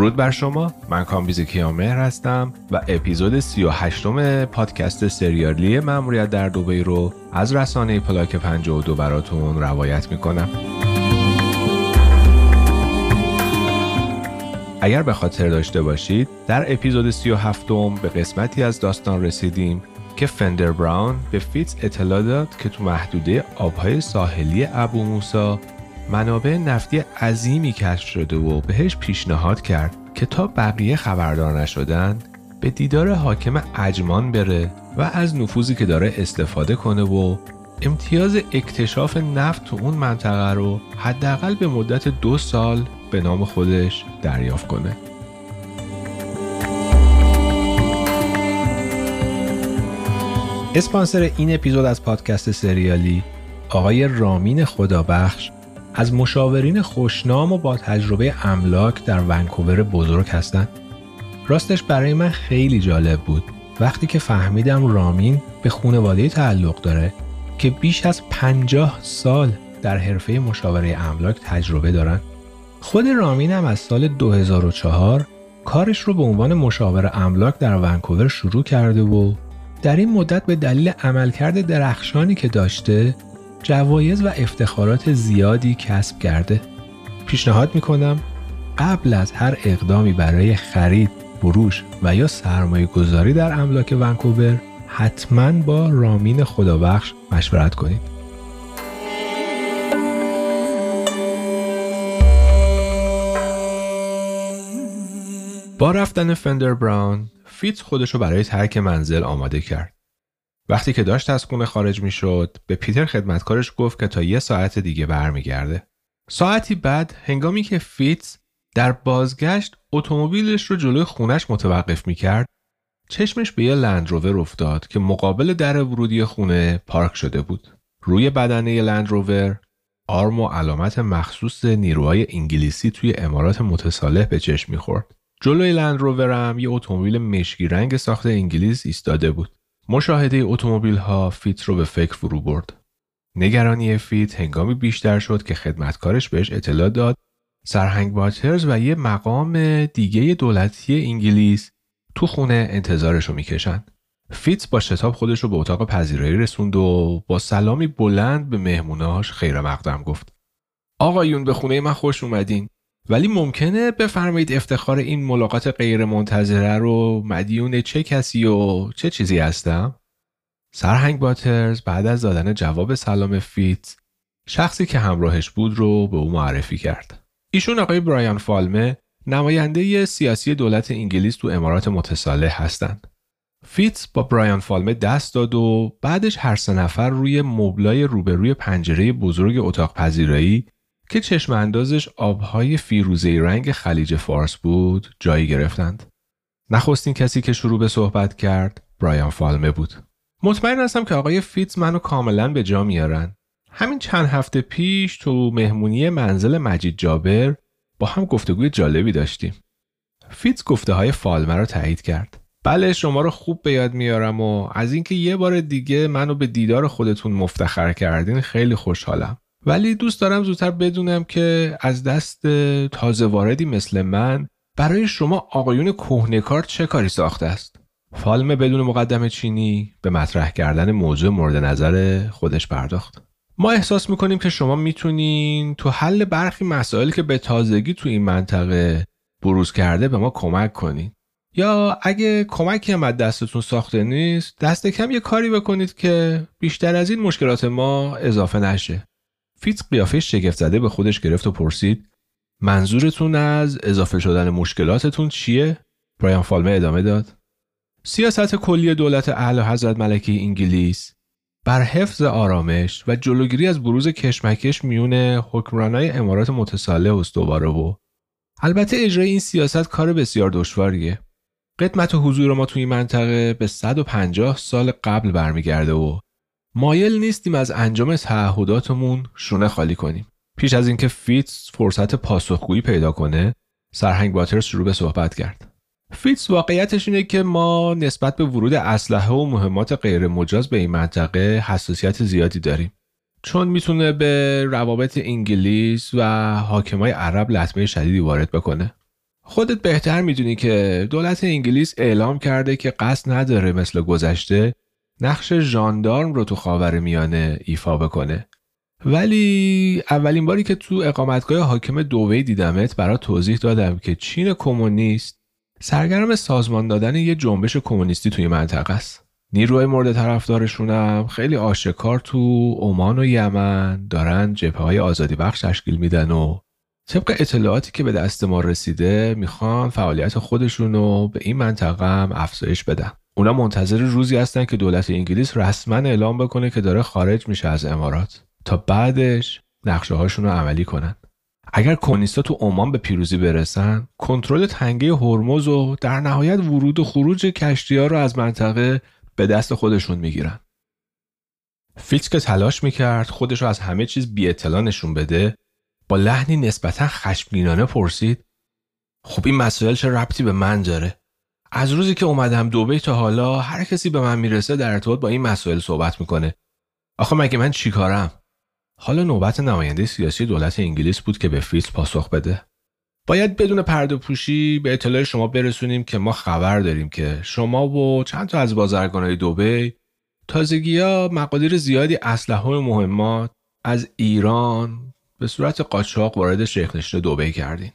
درود بر شما، من کامبیز کیامهر هستم و اپیزود 38م پادکست سریالی ماموریت در دبی رو از رسانه پلاکه 52 براتون روایت میکنم. اگر به خاطر داشته باشید در اپیزود 37م به قسمتی از داستان رسیدیم که فندر براون به فیتز اطلاع داد که تو محدوده آبهای ساحلی ابو موسا منابع نفتی عظیمی کشف شده و بهش پیشنهاد کرد که تا بقیه خبردار نشدن به دیدار حاکم عجمان بره و از نفوذی که داره استفاده کنه و امتیاز اکتشاف نفت تو اون منطقه رو حداقل به مدت 2 سال به نام خودش دریافت کنه. اسپانسر این اپیزود از پادکست سریالی آقای رامین خدا بخش از مشاورین خوشنام و با تجربه املاک در ونکوور بزرگ هستند. راستش برای من خیلی جالب بود وقتی که فهمیدم رامین به خانواده تعلق داره که بیش از 50 سال در حرفه مشاوره املاک تجربه دارن. خود رامین هم از سال 2004 کارش رو به عنوان مشاور املاک در ونکوور شروع کرده و در این مدت به دلیل عملکرد درخشانی که داشته جوایز و افتخارات زیادی کسب کرده. پیشنهاد میکنم قبل از هر اقدامی برای خرید، فروش و یا سرمایه گذاری در املاک ونکوور حتماً با رامین خدابخش مشورت کنید. با رفتن فندر براون، فیتز خودشو برای ترک منزل آماده کرد. وقتی که داشت از خونه خارج می شد، به پیتر خدمتکارش گفت که تا 1 ساعت دیگه برمیگرده. ساعتی بعد، هنگامی که فیتز در بازگشت اتومبیلش رو جلوی خونش متوقف می کرد، چشمش به یه لندروور افتاد که مقابل در ورودی خونه پارک شده بود. روی بدنه لندروور، آرم و علامت مخصوص نیروهای انگلیسی توی امارات متصالح به چشم می خورد. جلوی لندروورم یه اتومبیل مشکی رنگ ساخت انگلیس ایستاده بود. مشاهده اتومبیل‌ها فیت رو به فکر فرو برد. نگرانی فیت هنگامی بیشتر شد که خدمتکارش بهش اطلاع داد سرهنگ واترز و یه مقام دیگه دولتی انگلیس تو خونه انتظارش رو میکشن. فیت با شتاب خودش رو به اتاق پذیرایی رسوند و با سلامی بلند به مهموناش خیر مقدم گفت: آقایون به خونه من خوش اومدین، ولی ممکنه بفرمایید افتخار این ملاقات غیر منتظره رو مدیون چه کسی و چه چیزی هستم؟ سرهنگ واترز بعد از دادن جواب سلام فیتز، شخصی که همراهش بود رو به او معرفی کرد. ایشون آقای برایان فالمه، نماینده سیاسی دولت انگلیس تو امارات متصالح هستند. فیتز با برایان فالمه دست داد و بعدش هر سه نفر روی مبلای روبروی پنجره بزرگ اتاق پذیرایی که چشم اندازش آبهای فیروزه‌ای رنگ خلیج فارس بود، جایی گرفتند. نخستین کسی که شروع به صحبت کرد، برایان فالمه بود. مطمئن هستم که آقای فیتز منو کاملاً به جا میارن. همین چند هفته پیش تو مهمونی منزل مجید جابر با هم گفتگوی جالبی داشتیم. فیتز گفته‌های فالمه رو تایید کرد. بله، شما رو خوب به یاد میارم و از اینکه یه بار دیگه منو به دیدار خودتون مفتخر کردین خیلی خوشحالم. ولی دوست دارم زودتر بدونم که از دست تازه واردی مثل من برای شما آقایون کهنه‌کار چه کاری ساخته است. فالمه بدون مقدمه چینی به مطرح کردن موضوع مورد نظر خودش پرداخت. ما احساس میکنیم که شما میتونین تو حل برخی مسائل که به تازگی تو این منطقه بروز کرده به ما کمک کنین، یا اگه کمکی هم از دستتون ساخته نیست دست کم یه کاری بکنید که بیشتر از این مشکلات ما اضافه نشه. فیتز قیافه شگفت زده به خودش گرفت و پرسید: منظورتون از اضافه شدن مشکلاتتون چیه؟ برایان فالمه ادامه داد: سیاست کلی دولت اعلی حضرت ملکه انگلیس بر حفظ آرامش و جلوگیری از بروز کشمکش میون حکمرانای امارات متصالح استواره و البته اجرای این سیاست کار بسیار دشواریه. قدمت و حضور ما توی منطقه به 150 سال قبل برمیگرده و مایل نیستیم از انجام تعهداتمون شونه خالی کنیم. پیش از اینکه فیتز فرصت پاسخگویی پیدا کنه، سرهنگ واترز شروع به صحبت کرد. فیتز: واقعیتش اینه که ما نسبت به ورود اسلحه و مهمات غیر مجاز به این منطقه حساسیت زیادی داریم، چون میتونه به روابط انگلیس و حاکمای عرب لطمه شدیدی وارد بکنه. خودت بهتر میدونی که دولت انگلیس اعلام کرده که قصد نداره مثل گذشته نقش ژاندارم رو تو خاورمیانه ایفا بکنه. ولی اولین باری که تو اقامتگاه حاکم دوحه دیدمت برات توضیح دادم که چین کمونیست سرگرم سازمان دادن یه جنبش کمونیستی توی منطقه است. نیروهای مورد طرفدارشونم خیلی آشکار تو عمان و یمن دارن جبهه‌های آزادی بخش تشکیل میدن و طبق اطلاعاتی که به دست ما رسیده میخوان فعالیت خودشونو به این منطقه هم افزایش بدن. اونا منتظر روزی هستن که دولت انگلیس رسما اعلام بکنه که داره خارج میشه از امارات تا بعدش نقشه هاشون رو عملی کنن. اگر کمونیستا تو عمان به پیروزی برسن، کنترل تنگه هرمز و در نهایت ورود و خروج کشتی‌ها رو از منطقه به دست خودشون میگیرن. فیتز که تلاش میکرد خودش رو از همه چیز بی اطلاع نشون بده، با لحنی نسبتا خشمگینانه پرسید: خب این مسائل چه ربطی به من داره؟ از روزی که اومدم دبی تا حالا هر کسی به من میرسه در ارتباط با این مسائل صحبت میکنه. آخه مگه من چیکارم؟ حالا نوبت نماینده سیاسی دولت انگلیس بود که به فیتز پاسخ بده. باید بدون پرده پوشی به اطلاع شما برسونیم که ما خبر داریم که شما و چند تا از بازرگانای دبی تازگی‌ها مقادیر زیادی اسلحه و مهمات از ایران به صورت قاچاق وارد شیخ نشین دبی کردین.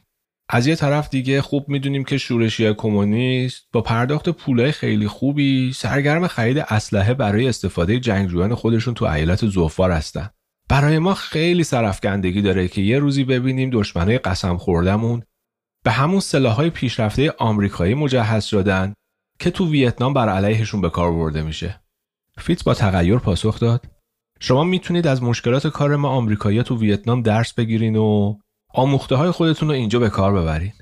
از یه طرف دیگه خوب میدونیم که شورشیای کمونیست با پرداخت پولای خیلی خوبی سرگرم خرید اسلحه برای استفاده جنگجویان خودشون تو ایالت ظفار هستن. برای ما خیلی سرافکندگی داره که یه روزی ببینیم دشمنای قسم خوردمون به همون سلاح‌های پیشرفته آمریکایی مجهز شدن که تو ویتنام بر علیهشون به کار برده میشه. فیتز با تغییر پاسخ داد: شما میتونید از مشکلات کار ما آمریکایی‌ها تو ویتنام درس بگیرین و آموخته‌های خودتون رو اینجا به کار ببرین.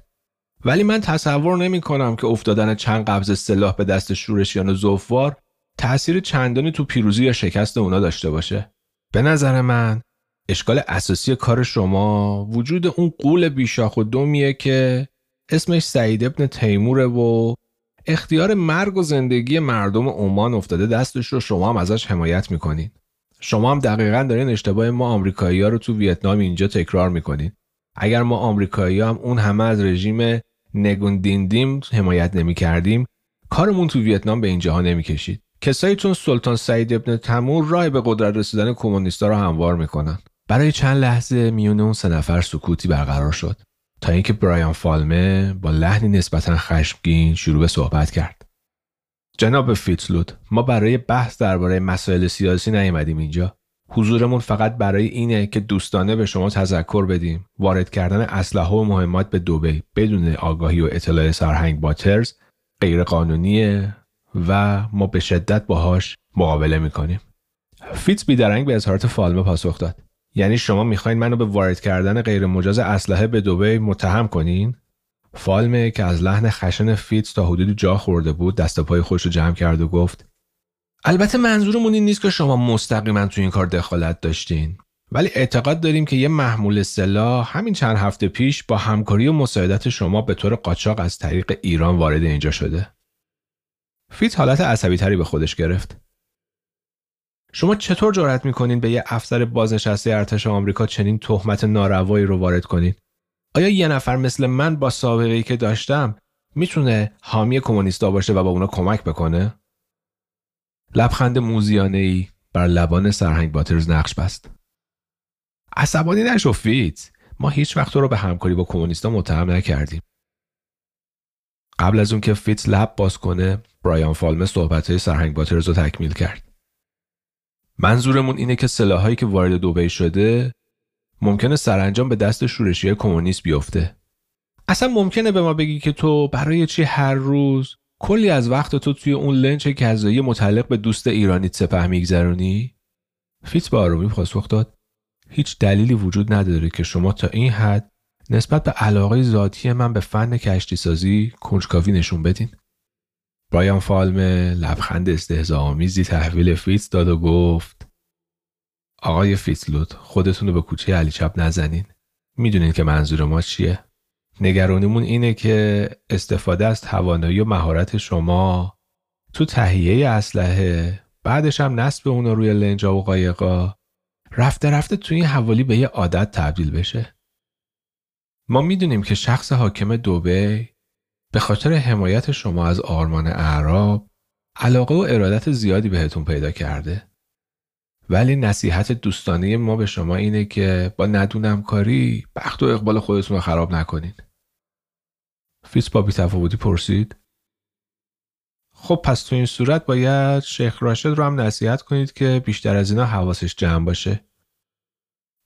ولی من تصور نمی‌کنم که افتادن چند قبض سلاح به دست شورشیان ظفار تأثیر چندانی تو پیروزی یا شکست اونا داشته باشه. به نظر من اشکال اساسی کار شما وجود اون غول بیشاخ و دمیه که اسمش سعید ابن تیموره و اختیار مرگ و زندگی مردم عمان افتاده دستش رو شما هم ازش حمایت میکنین. شما هم دقیقاً دارین اشتباه ما آمریکایی‌ها رو تو ویتنام اینجا تکرار میکنین. اگر ما آمریکایی‌ها هم اون همه از رژیم نگون دیندیم حمایت نمیکردیم کارمون تو ویتنام به اینجاها نمیکشید. کسایی چون سلطان سعید ابن تمور راه به قدرت رسیدن کمونیستا رو هموار میکنن. برای چند لحظه میونه اون سه نفر سکوتی برقرار شد تا اینکه برایان فالمه با لحنی نسبتا خشمگین شروع به صحبت کرد. جناب فیتزلود، ما برای بحث درباره مسائل سیاسی نیومدیم اینجا. حضورمون فقط برای اینه که دوستانه به شما تذکر بدیم وارد کردن اسلحه و مهمات به دبی بدون آگاهی و اطلاع سرهنگ واترز غیر قانونیه و ما به شدت باهاش مقابله میکنیم. فیتز بیدرنگ به اظهارات فالمه پاسخ داد: یعنی شما میخواین منو به وارد کردن غیر مجاز اسلحه به دبی متهم کنین؟ فالمه که از لحن خشن فیتز تا حدودی جا خورده بود دست پای خودش رو جمع کرد و گفت: البته منظورمون این نیست که شما مستقیما تو این کار دخالت داشتین، ولی اعتقاد داریم که یه محمول سلاح همین چند هفته پیش با همکاری و مساعدت شما به طور قاچاق از طریق ایران وارد اینجا شده. فیتز حالت عصبی تری به خودش گرفت. شما چطور جرأت میکنین به یه افسر بازنشسته ارتش آمریکا چنین تهمت ناروایی رو وارد کنین؟ آیا یه نفر مثل من با سابقه‌ای که داشتم میتونه حامی کمونیستا باشه و با اونا کمک بکنه؟ لبخند موذیانه‌ای بر لبان سرهنگ واترز نقش بست. عصبانی نشو فیتز، ما هیچ وقت رو به همکاری با کمونیستا متهم نکردیم. قبل از اون که فیتز لب باز کنه، برایان فالمه صحبت‌های سرهنگ واترز رو تکمیل کرد. منظورمون اینه که سلاحایی که وارد دبی شده ممکنه سرانجام به دست شورشیای کمونیست بیفته. اصلا ممکنه به ما بگی که تو برای چی هر روز کلی از وقت تو توی اون لنچ کذایی متعلق به دوست ایرانیت سپه میگذرونی؟ فیتز با آرومی پاسخ داد: هیچ دلیلی وجود نداره که شما تا این حد نسبت به علاقه ذاتی من به فن کشتیسازی کنجکاوی نشون بدین. برایان فالمه لبخند استهزاآمیزی تحویل فیتز داد و گفت: آقای فیتزلود، خودتون رو به کوچه علی چپ نزنین. میدونین که منظور ما چیه. نگرانیمون اینه که استفاده از توانایی و مهارت شما تو تهیه اسلحه، بعدش هم نصب اون روی لنجا و قایقا، رفته رفته تو این حوالی به یه عادت تبدیل بشه. ما میدونیم که شخص حاکم دبی به خاطر حمایت شما از آرمان اعراب علاقه و ارادت زیادی بهتون پیدا کرده. ولی نصیحت دوستانه ما به شما اینه که با ندونم کاری بخت و اقبال خودتون رو خراب نکنین. فیتز با بی‌تفاوتی پرسید: خب پس تو این صورت باید شیخ راشد رو هم نصیحت کنید که بیشتر از اینا حواسش جمع باشه.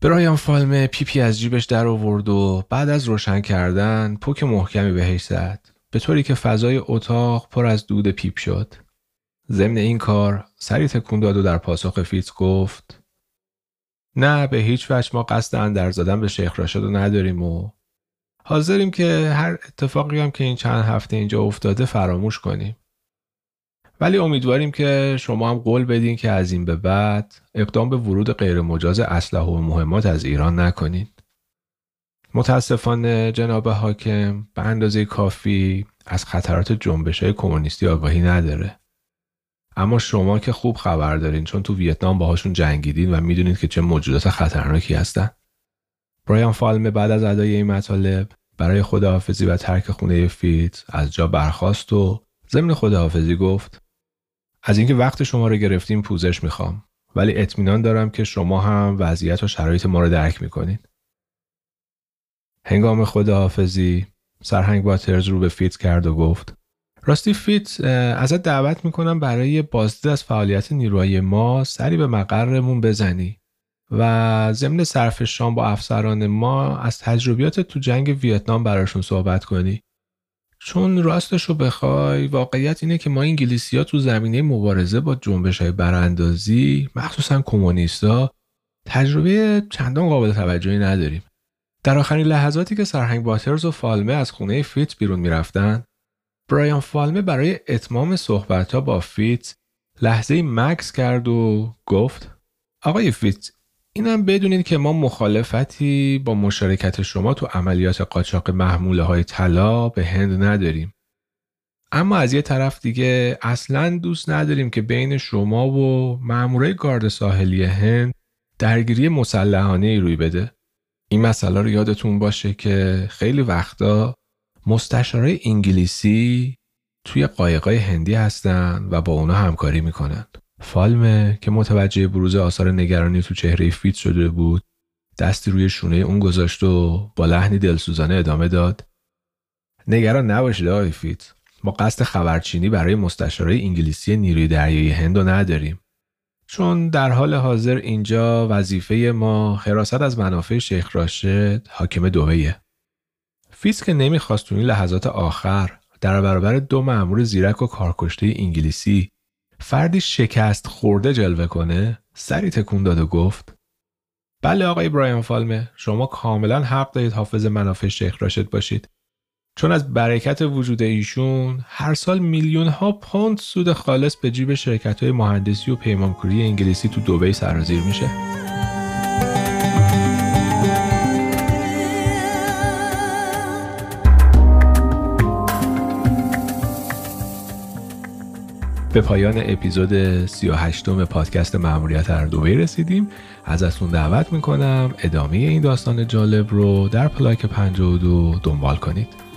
برایان فالمه پیپی از جیبش در آورد و بعد از روشن کردن پک محکمی بهش زد، به طوری که فضای اتاق پر از دود پیپ شد. ضمن این کار سری تکون داد و در پاسخ فیتز گفت: نه به هیچ وجه ما قصد اندر زدن به شیخ راشد رو نداریم و حاضریم که هر اتفاقی هم که این چند هفته اینجا افتاده فراموش کنیم. ولی امیدواریم که شما هم قول بدین که از این به بعد اقدام به ورود غیر مجاز اسلحه و مهمات از ایران نکنین. متاسفانه جناب حاکم به اندازه کافی از خطرات جنبش‌های کمونیستی آگاهی نداره. اما شما که خوب خبر دارین، چون تو ویتنام باهاشون جنگیدین و میدونید که چه موجودات خطرناکی هستن. برایان فالمه بعد از ادای این مطالب برای خداحافظی و ترک خونه فیتز از جا برخاست و ضمن خداحافظی گفت: از اینکه وقت شما رو گرفتیم پوزش میخوام، ولی اطمینان دارم که شما هم وضعیت و شرایط ما رو درک میکنین. هنگام خداحافظی سرهنگ واترز رو به فیتز کرد و گفت: راستی فیتز، ازت دعوت میکنم برای بازدید از فعالیت نیروهای ما سری به مقرمون بزنی و ضمن صرف شام با افسران ما از تجربیات تو جنگ ویتنام براشون صحبت کنی. چون راستشو بخوای واقعیت اینه که ما انگلیسی‌ها تو زمینه مبارزه با جنبش‌های براندازی، مخصوصاً کمونیست‌ها، تجربه چندان قابل توجهی نداریم. در آخرین لحظاتی که سرهنگ واترز و فالمه از خونه فیتز بیرون می‌رفتن، برایان فالمه برای اتمام صحبت‌ها با فیتز لحظه‌ای مکث کرد و گفت: آقای فیتز، اینم بدونید که ما مخالفتی با مشارکت شما تو عملیات قاچاق محموله‌های طلا به هند نداریم. اما از یه طرف دیگه اصلاً دوست نداریم که بین شما و مامورای گارد ساحلی هند درگیری مسلحانه‌ای روی بده. این مسئله رو یادتون باشه که خیلی وقتا مستشارای انگلیسی توی قایقای هندی هستن و با اونا همکاری میکنن. فالمه که متوجه بروز آثار نگرانی تو چهره فیت شده بود، دستی روی شونه اون گذاشت و با لحنی دلسوزانه ادامه داد: نگران نباشید آقای فیت، ما قصد خبرچینی برای مستشارای انگلیسی نیروی دریایی هندو نداریم، چون در حال حاضر اینجا وظیفه ما حراست از منافع شیخ راشد حاکم دوحه. فیت که نمیخواست تو این لحظات آخر در برابر دو مأمور زیرک و کارکشته انگلیسی فردی شکست خورده جلوه کنه، سری تکون داد و گفت: بله آقای برایان فالمه، شما کاملا حق دارید حافظ منافع شیخ راشد باشید، چون از برکت وجود ایشون هر سال میلیون ها پوند سود خالص به جیب شرکت های مهندسی و پیمانکاری انگلیسی تو دبی سرازیر میشه. به پایان اپیزود 38 پادکست ماموریت در دبی رسیدیم. ازتون دعوت میکنم ادامه این داستان جالب رو در پلاک 52 دنبال کنید.